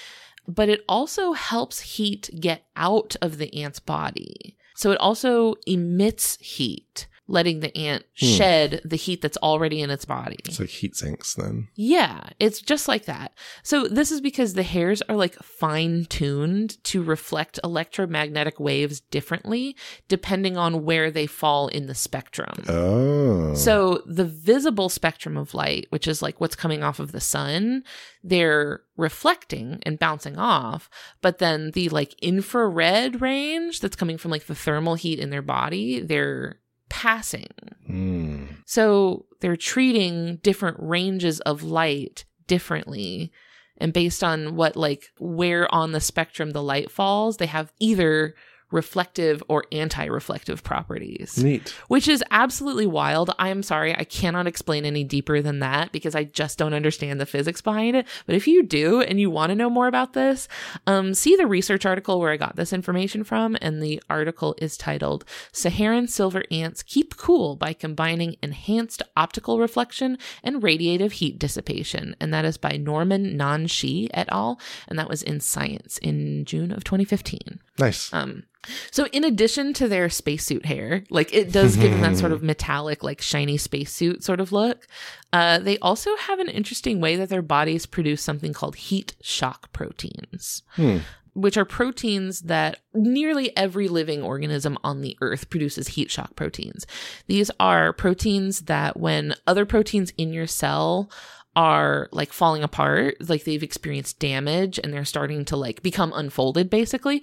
But it also helps heat get out of the ant's body. So it also emits heat, letting the ant hmm. shed the heat that's already in its body. It's like heat sinks then. Yeah, it's just like that. So this is because the hairs are like fine-tuned to reflect electromagnetic waves differently depending on where they fall in the spectrum. Oh. So the visible spectrum of light, which is like what's coming off of the sun, they're reflecting and bouncing off, but then the like infrared range that's coming from like the thermal heat in their body, they're passing. Mm. So they're treating different ranges of light differently, and based on what like where on the spectrum the light falls, they have either reflective or anti-reflective properties. Neat. Which is absolutely wild. I'm sorry, I cannot explain any deeper than that because I just don't understand the physics behind it. But if you do and you want to know more about this, um, see the research article where I got this information from, and the article is titled Saharan Silver Ants Keep Cool by Combining Enhanced Optical Reflection and Radiative Heat Dissipation. And that is by Norman Nanshi et al. And that was in Science in June of twenty fifteen. Nice. Um, So in addition to their spacesuit hair, like it does give them that sort of metallic, like shiny spacesuit sort of look, uh, they also have an interesting way that their bodies produce something called heat shock proteins, hmm. which are proteins that nearly every living organism on the earth produces heat shock proteins. These are proteins that when other proteins in your cell are like falling apart, like they've experienced damage and they're starting to like become unfolded basically,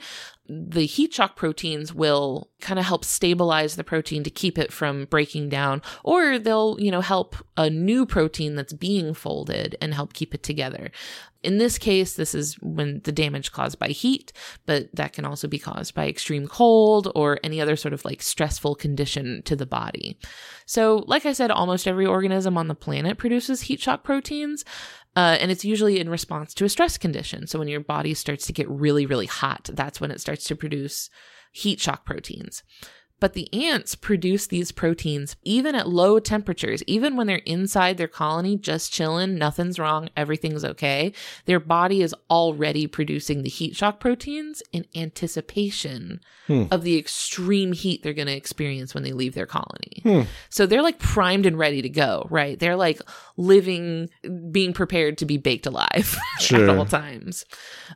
the heat shock proteins will kind of help stabilize the protein to keep it from breaking down, or they'll, you know, help a new protein that's being folded and help keep it together. In this case, this is when the damage caused by heat, but that can also be caused by extreme cold or any other sort of like stressful condition to the body. So like I said, almost every organism on the planet produces heat shock proteins. Uh, and it's usually in response to a stress condition. So when your body starts to get really, really hot, that's when it starts to produce heat shock proteins. But the ants produce these proteins even at low temperatures, even when they're inside their colony, just chilling, nothing's wrong, everything's okay. Their body is already producing the heat shock proteins in anticipation hmm. of the extreme heat they're going to experience when they leave their colony. Hmm. So they're like primed and ready to go, right? They're like living, being prepared to be baked alive sure. at all times.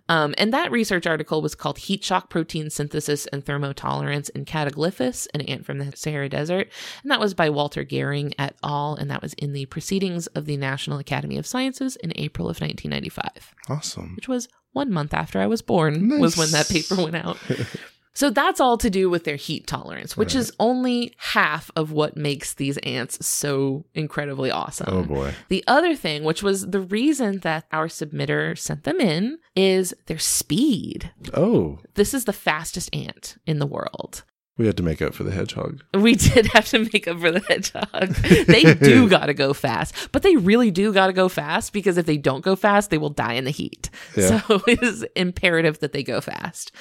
Um, and that research article was called Heat Shock Protein Synthesis and Thermotolerance in Cataglyphis, an ant from the Sahara Desert, and that was by Walter Gehring et al., and that was in the Proceedings of the National Academy of Sciences in April of nineteen ninety-five. Awesome. Which was one month after I was born nice. was when that paper went out. So that's all to do with their heat tolerance, which right. is only half of what makes these ants so incredibly awesome. Oh, boy. The other thing, which was the reason that our submitter sent them in, is their speed. Oh. This is the fastest ant in the world. We had to make up for the hedgehog. We did have to make up for the hedgehog. They do got to go fast, but they really do got to go fast because if they don't go fast, they will die in the heat. Yeah. So it is imperative that they go fast.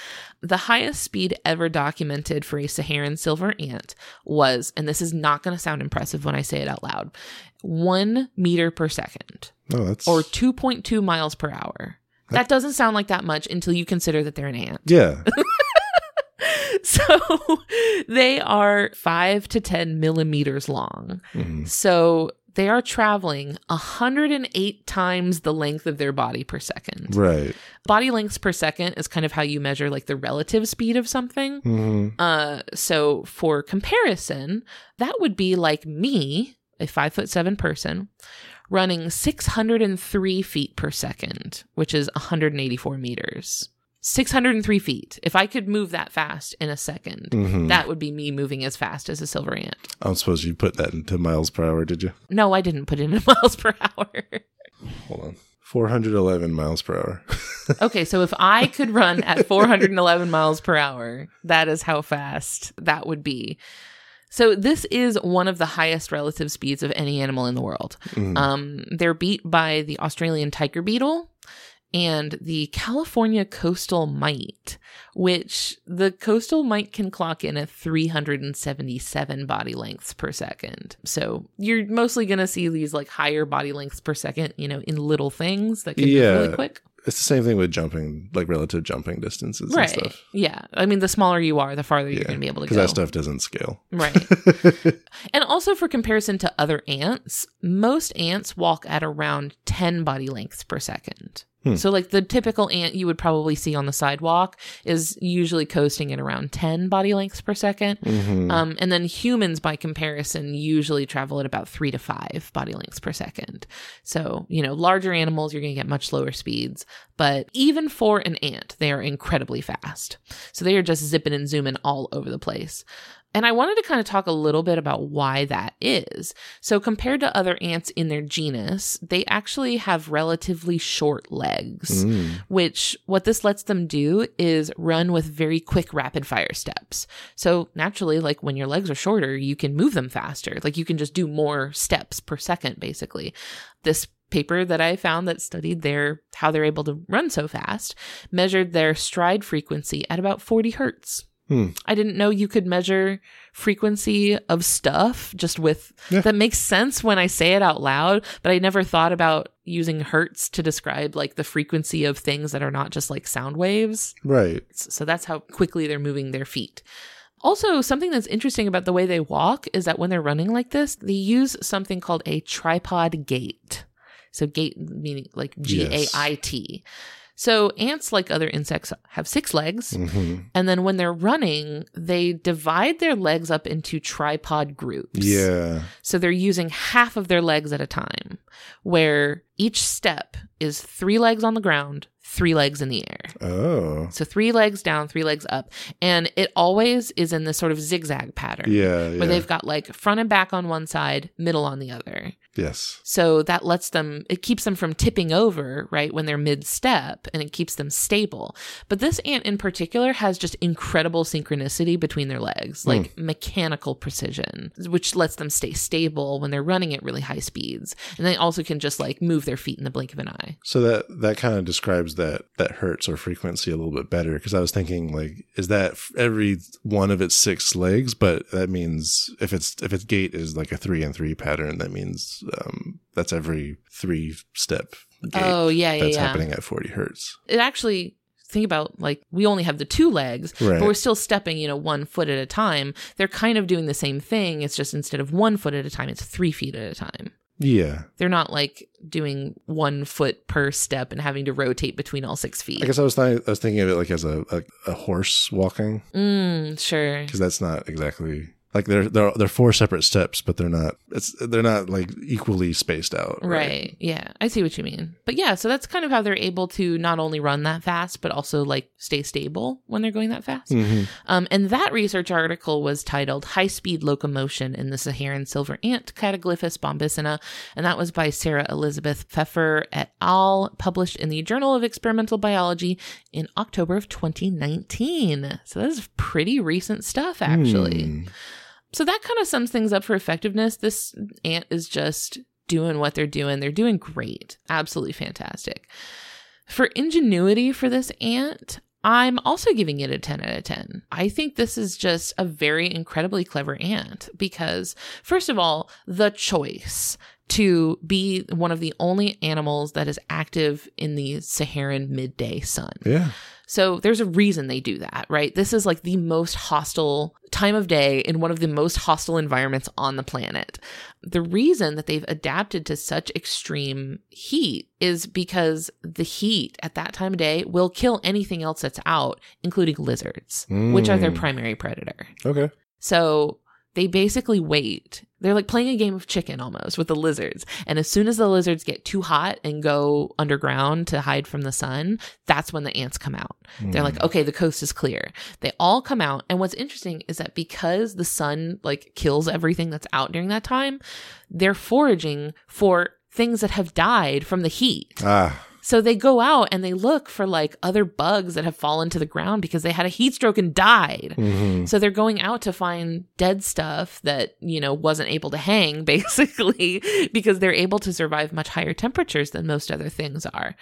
The highest speed ever documented for a Saharan silver ant was, and this is not going to sound impressive when I say it out loud, one meter per second oh, that's... or two point two miles per hour. That... that doesn't sound like that much until you consider that they're an ant. Yeah. So they are five to ten millimeters long. Mm. So they are traveling one hundred eight times the length of their body per second. Right. Body lengths per second is kind of how you measure like the relative speed of something. Mm-hmm. Uh, so for comparison, that would be like me, a five foot seven person, running six hundred three feet per second, which is one hundred eighty-four meters. six hundred three feet. If I could move that fast in a second, mm-hmm. that would be me moving as fast as a silver ant. I don't suppose you put that into miles per hour, did you? No, I didn't put it into miles per hour. Hold on. four hundred eleven miles per hour. Okay, so if I could run at four hundred eleven miles per hour, that is how fast that would be. So this is one of the highest relative speeds of any animal in the world. Mm. Um, they're beat by the Australian tiger beetle and the California coastal mite, which the coastal mite can clock in at three hundred seventy-seven body lengths per second. So you're mostly going to see these like higher body lengths per second, you know, in little things that can yeah. move really quick. It's the same thing with jumping, like relative jumping distances right. and stuff. Yeah. I mean, the smaller you are, the farther yeah. you're going to be able to go. Because that stuff doesn't scale. Right. And also for comparison to other ants, most ants walk at around ten body lengths per second. Hmm. So like the typical ant you would probably see on the sidewalk is usually coasting at around ten body lengths per second. Mm-hmm. Um, and then humans, by comparison, usually travel at about three to five body lengths per second. So, you know, larger animals, you're going to get much lower speeds. But even for an ant, they are incredibly fast. So they are just zipping and zooming all over the place. And I wanted to kind of talk a little bit about why that is. So compared to other ants in their genus, they actually have relatively short legs, mm. which what this lets them do is run with very quick rapid fire steps. So naturally, like when your legs are shorter, you can move them faster. Like you can just do more steps per second, basically. This paper that I found that studied their how they're able to run so fast measured their stride frequency at about forty hertz. Hmm. I didn't know you could measure frequency of stuff just with yeah. that makes sense when I say it out loud, but I never thought about using hertz to describe like the frequency of things that are not just like sound waves. Right. So that's how quickly they're moving their feet. Also, something that's interesting about the way they walk is that when they're running like this, they use something called a tripod gait. So gait meaning like G A I T. Yes. So ants, like other insects, have six legs. Mm-hmm. And then when they're running, they divide their legs up into tripod groups. Yeah. So they're using half of their legs at a time, where each step is three legs on the ground, three legs in the air. Oh. So three legs down, three legs up. And it always is in this sort of zigzag pattern. Yeah, yeah. Where they've got like front and back on one side, middle on the other. Yes. So that lets them, it keeps them from tipping over, right, when they're mid-step, and it keeps them stable. But this ant in particular has just incredible synchronicity between their legs, like mm. mechanical precision, which lets them stay stable when they're running at really high speeds. And they also can just like move their feet in the blink of an eye. So that, that kind of describes that, that hertz or frequency a little bit better, because I was thinking like, is that every one of its six legs? But that means if it's, if its gait is like a three and three pattern, that means Um, that's every three step gate. Oh, yeah, yeah. That's yeah. happening at forty hertz. It actually, think about like we only have the two legs, right. but we're still stepping, you know, one foot at a time. They're kind of doing the same thing. It's just instead of one foot at a time, it's three feet at a time. Yeah. They're not like doing one foot per step and having to rotate between all six feet. I guess I was, th- I was thinking of it like as a, a, a horse walking. Mm, sure. Because that's not exactly... Like they're they're they're four separate steps, but they're not it's they're not like equally spaced out. Right. right. Yeah. I see what you mean. But yeah, so that's kind of how they're able to not only run that fast, but also like stay stable when they're going that fast. Mm-hmm. Um, and that research article was titled "High Speed Locomotion in the Saharan Silver Ant, Cataglyphis bombicina," and that was by Sarah Elizabeth Pfeffer et al., published in the Journal of Experimental Biology in October of twenty nineteen. So that is pretty recent stuff, actually. Mm. So that kind of sums things up for effectiveness. This ant is just doing what they're doing. They're doing great. Absolutely fantastic. For ingenuity for this ant, I'm also giving it a ten out of ten. I think this is just a very incredibly clever ant because, first of all, the choice to be one of the only animals that is active in the Saharan midday sun. Yeah. So there's a reason they do that, right? This is like the most hostile time of day in one of the most hostile environments on the planet. The reason that they've adapted to such extreme heat is because the heat at that time of day will kill anything else that's out, including lizards, mm. which are their primary predator. Okay. So they basically wait. They're like playing a game of chicken almost with the lizards. And as soon as the lizards get too hot and go underground to hide from the sun, that's when the ants come out. Mm. They're like, okay, the coast is clear. They all come out. And what's interesting is that because the sun like kills everything that's out during that time, they're foraging for things that have died from the heat. Ah. So they go out and they look for like other bugs that have fallen to the ground because they had a heat stroke and died. Mm-hmm. So they're going out to find dead stuff that, you know, wasn't able to hang basically because they're able to survive much higher temperatures than most other things are.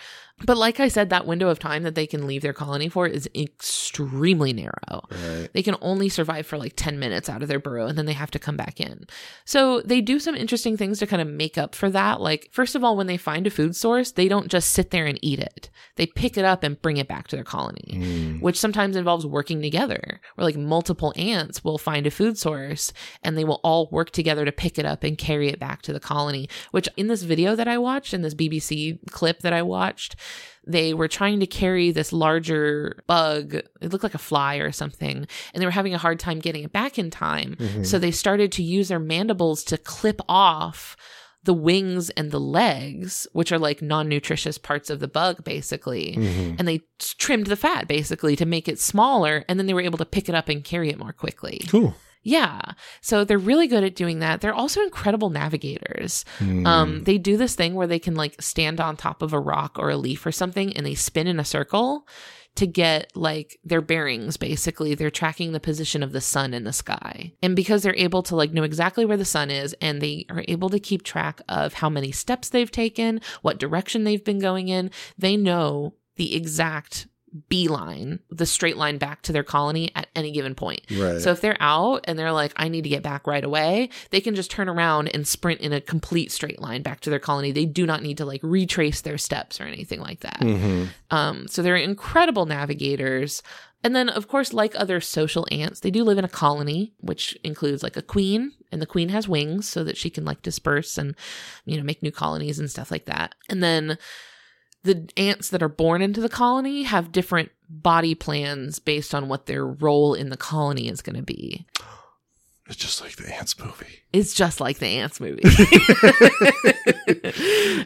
But like I said, that window of time that they can leave their colony for is extremely narrow. Right. They can only survive for like ten minutes out of their burrow and then they have to come back in. So they do some interesting things to kind of make up for that. Like, first of all, when they find a food source, they don't just sit there and eat it. They pick it up and bring it back to their colony, mm. which sometimes involves working together, where like multiple ants will find a food source and they will all work together to pick it up and carry it back to the colony, which in this video that I watched, in this B B C clip that I watched, they were trying to carry this larger bug. It looked like a fly or something. And they were having a hard time getting it back in time. Mm-hmm. So they started to use their mandibles to clip off the wings and the legs, which are like non-nutritious parts of the bug, basically. Mm-hmm. And they trimmed the fat, basically, to make it smaller. And then they were able to pick it up and carry it more quickly. Cool. Yeah. So they're really good at doing that. They're also incredible navigators. Mm. Um, they do this thing where they can like stand on top of a rock or a leaf or something, and they spin in a circle to get like their bearings, basically. They're tracking the position of the sun in the sky. And because they're able to like know exactly where the sun is, and they are able to keep track of how many steps they've taken, what direction they've been going in, they know the exact beeline, the straight line back to their colony at any given point. Right. So if they're out and they're like, I need to get back right away, they can just turn around and sprint in a complete straight line back to their colony. They do not need to like retrace their steps or anything like that. Mm-hmm. Um, so they're incredible navigators. And then, of course, like other social ants, they do live in a colony, which includes like a queen, and the queen has wings so that she can like disperse and, you know, make new colonies and stuff like that. And then the ants that are born into the colony have different body plans based on what their role in the colony is going to be. It's just like the Ants movie. It's just like the Ants movie.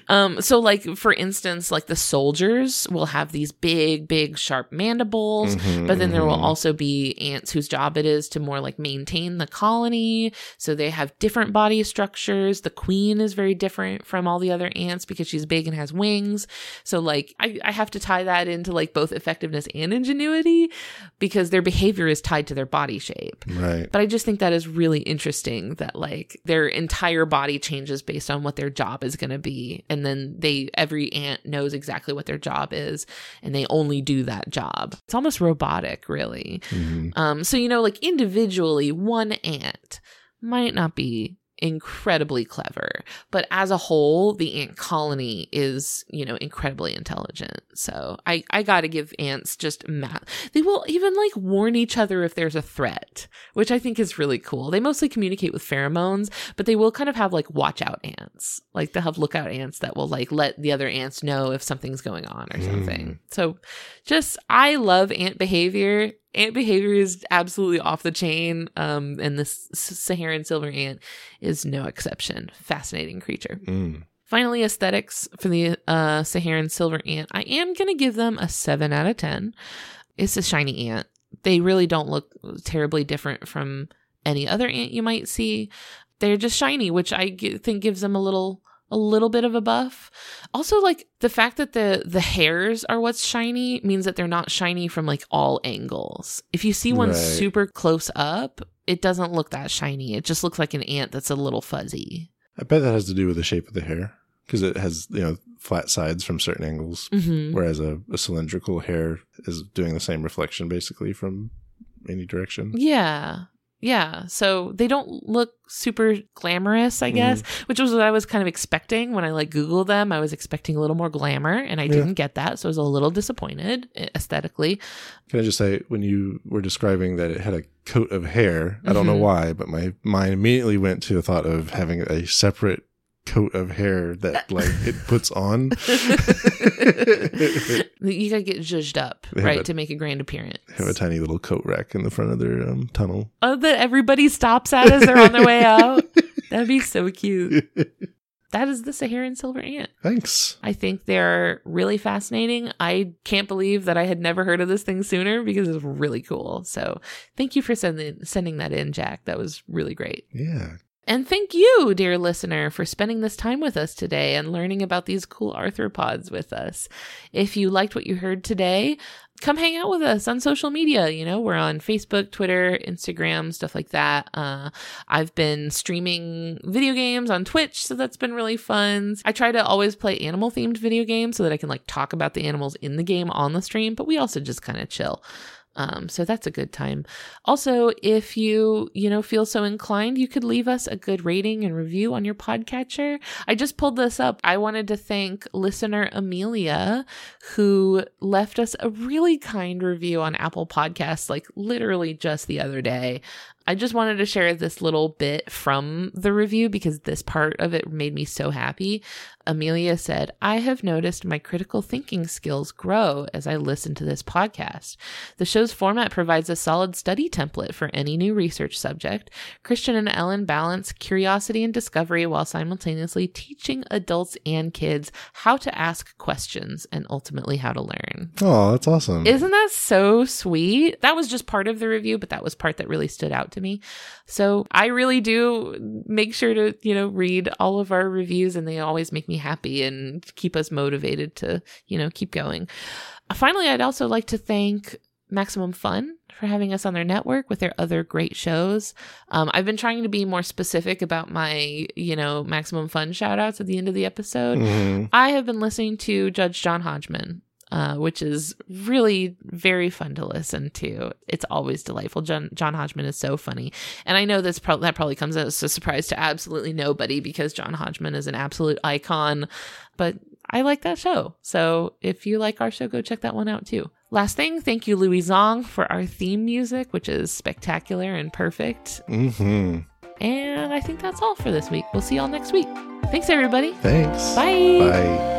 um, so like, for instance, like the soldiers will have these big, big, sharp mandibles, mm-hmm, but then there will also be ants whose job it is to more like maintain the colony. So they have different body structures. The queen is very different from all the other ants because she's big and has wings. So like, I, I have to tie that into like both effectiveness and ingenuity because their behavior is tied to their body shape. Right. But I just think that is really interesting that like their entire body changes based on what their job is going to be, and then they every ant knows exactly what their job is and they only do that job. It's almost robotic, really. Mm-hmm. um so you know like individually one ant might not be incredibly clever, but as a whole the ant colony is, you know, incredibly intelligent. So I I gotta give ants just math. They will even like warn each other if there's a threat, which I think is really cool. They mostly communicate with pheromones, but they will kind of have like watch out ants, like they'll have lookout ants that will like let the other ants know if something's going on or mm. something. So just I love ant behavior. Ant behavior is absolutely off the chain, um, and this Saharan silver ant is no exception. Fascinating creature. Mm. Finally, aesthetics for the uh, Saharan silver ant. I am going to give them a seven out of ten. It's a shiny ant. They really don't look terribly different from any other ant you might see. They're just shiny, which I g- think gives them a little... a little bit of a buff. Also, like the fact that the the hairs are what's shiny means that they're not shiny from like all angles. If you see one right. super close up, it doesn't look that shiny. It just looks like an ant that's a little fuzzy. I bet that has to do with the shape of the hair because it has, you know, flat sides from certain angles, mm-hmm. whereas a, a cylindrical hair is doing the same reflection basically from any direction. Yeah. Yeah, so they don't look super glamorous, I guess, mm. which was what I was kind of expecting when I like Googled them. I was expecting a little more glamour, and I yeah. didn't get that, so I was a little disappointed aesthetically. Can I just say, when you were describing that it had a coat of hair, I don't mm-hmm. know why, but my mind immediately went to the thought of having a separate coat of hair that like it puts on. You gotta get zhuzhed up, right, a, to make a grand appearance. Have a tiny little coat rack in the front of their um, tunnel. Oh, that everybody stops at as they're on their way out. That'd be so cute. That is the Saharan silver ant. Thanks. I think they're really fascinating. I can't believe that I had never heard of this thing sooner because it's really cool. So thank you for sending sending that in, Jack. That was really great. Yeah. And thank you, dear listener, for spending this time with us today and learning about these cool arthropods with us. If you liked what you heard today, come hang out with us on social media. You know, we're on Facebook, Twitter, Instagram, stuff like that. Uh, I've been streaming video games on Twitch, so that's been really fun. I try to always play animal-themed video games so that I can, like, talk about the animals in the game on the stream, but we also just kind of chill. Um, so that's a good time. Also, if you, you know, feel so inclined, you could leave us a good rating and review on your podcatcher. I just pulled this up. I wanted to thank listener Amelia, who left us a really kind review on Apple Podcasts, like literally just the other day. I just wanted to share this little bit from the review because this part of it made me so happy. Amelia said, I have noticed my critical thinking skills grow as I listen to this podcast. The show's format provides a solid study template for any new research subject. Christian and Ellen balance curiosity and discovery while simultaneously teaching adults and kids how to ask questions and ultimately how to learn. Oh, that's awesome. Isn't that so sweet? That was just part of the review, but that was part that really stood out to me. So I really do make sure to, you know, read all of our reviews, and they always make me happy and keep us motivated to, you know, keep going. Finally, I'd also like to thank Maximum Fun for having us on their network with their other great shows. Um, I've been trying to be more specific about my, you know, Maximum Fun shout outs at the end of the episode. Mm-hmm. I have been listening to Judge John Hodgman. Uh, which is really very fun to listen to. It's always delightful. John, John Hodgman is so funny. And I know this pro- that probably comes as a surprise to absolutely nobody because John Hodgman is an absolute icon. But I like that show. So if you like our show, go check that one out too. Last thing, thank you, Louis Zong, for our theme music, which is spectacular and perfect. Mm-hmm. And I think that's all for this week. We'll see y'all next week. Thanks, everybody. Thanks. Bye. Bye.